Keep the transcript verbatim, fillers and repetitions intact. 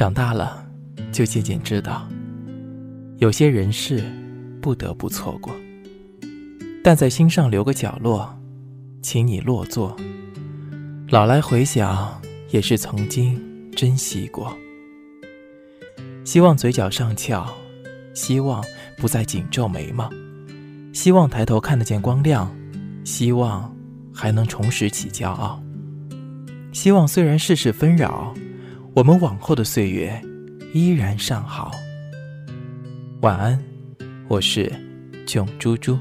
长大了就渐渐知道，有些人事不得不错过，但在心上留个角落，请你落座，老来回想，也是曾经珍惜过。希望嘴角上翘，希望不再紧皱眉毛，希望抬头看得见光亮，希望还能重拾起骄傲，希望虽然世事纷扰，我们往后的岁月依然尚好。晚安，我是囧猪猪。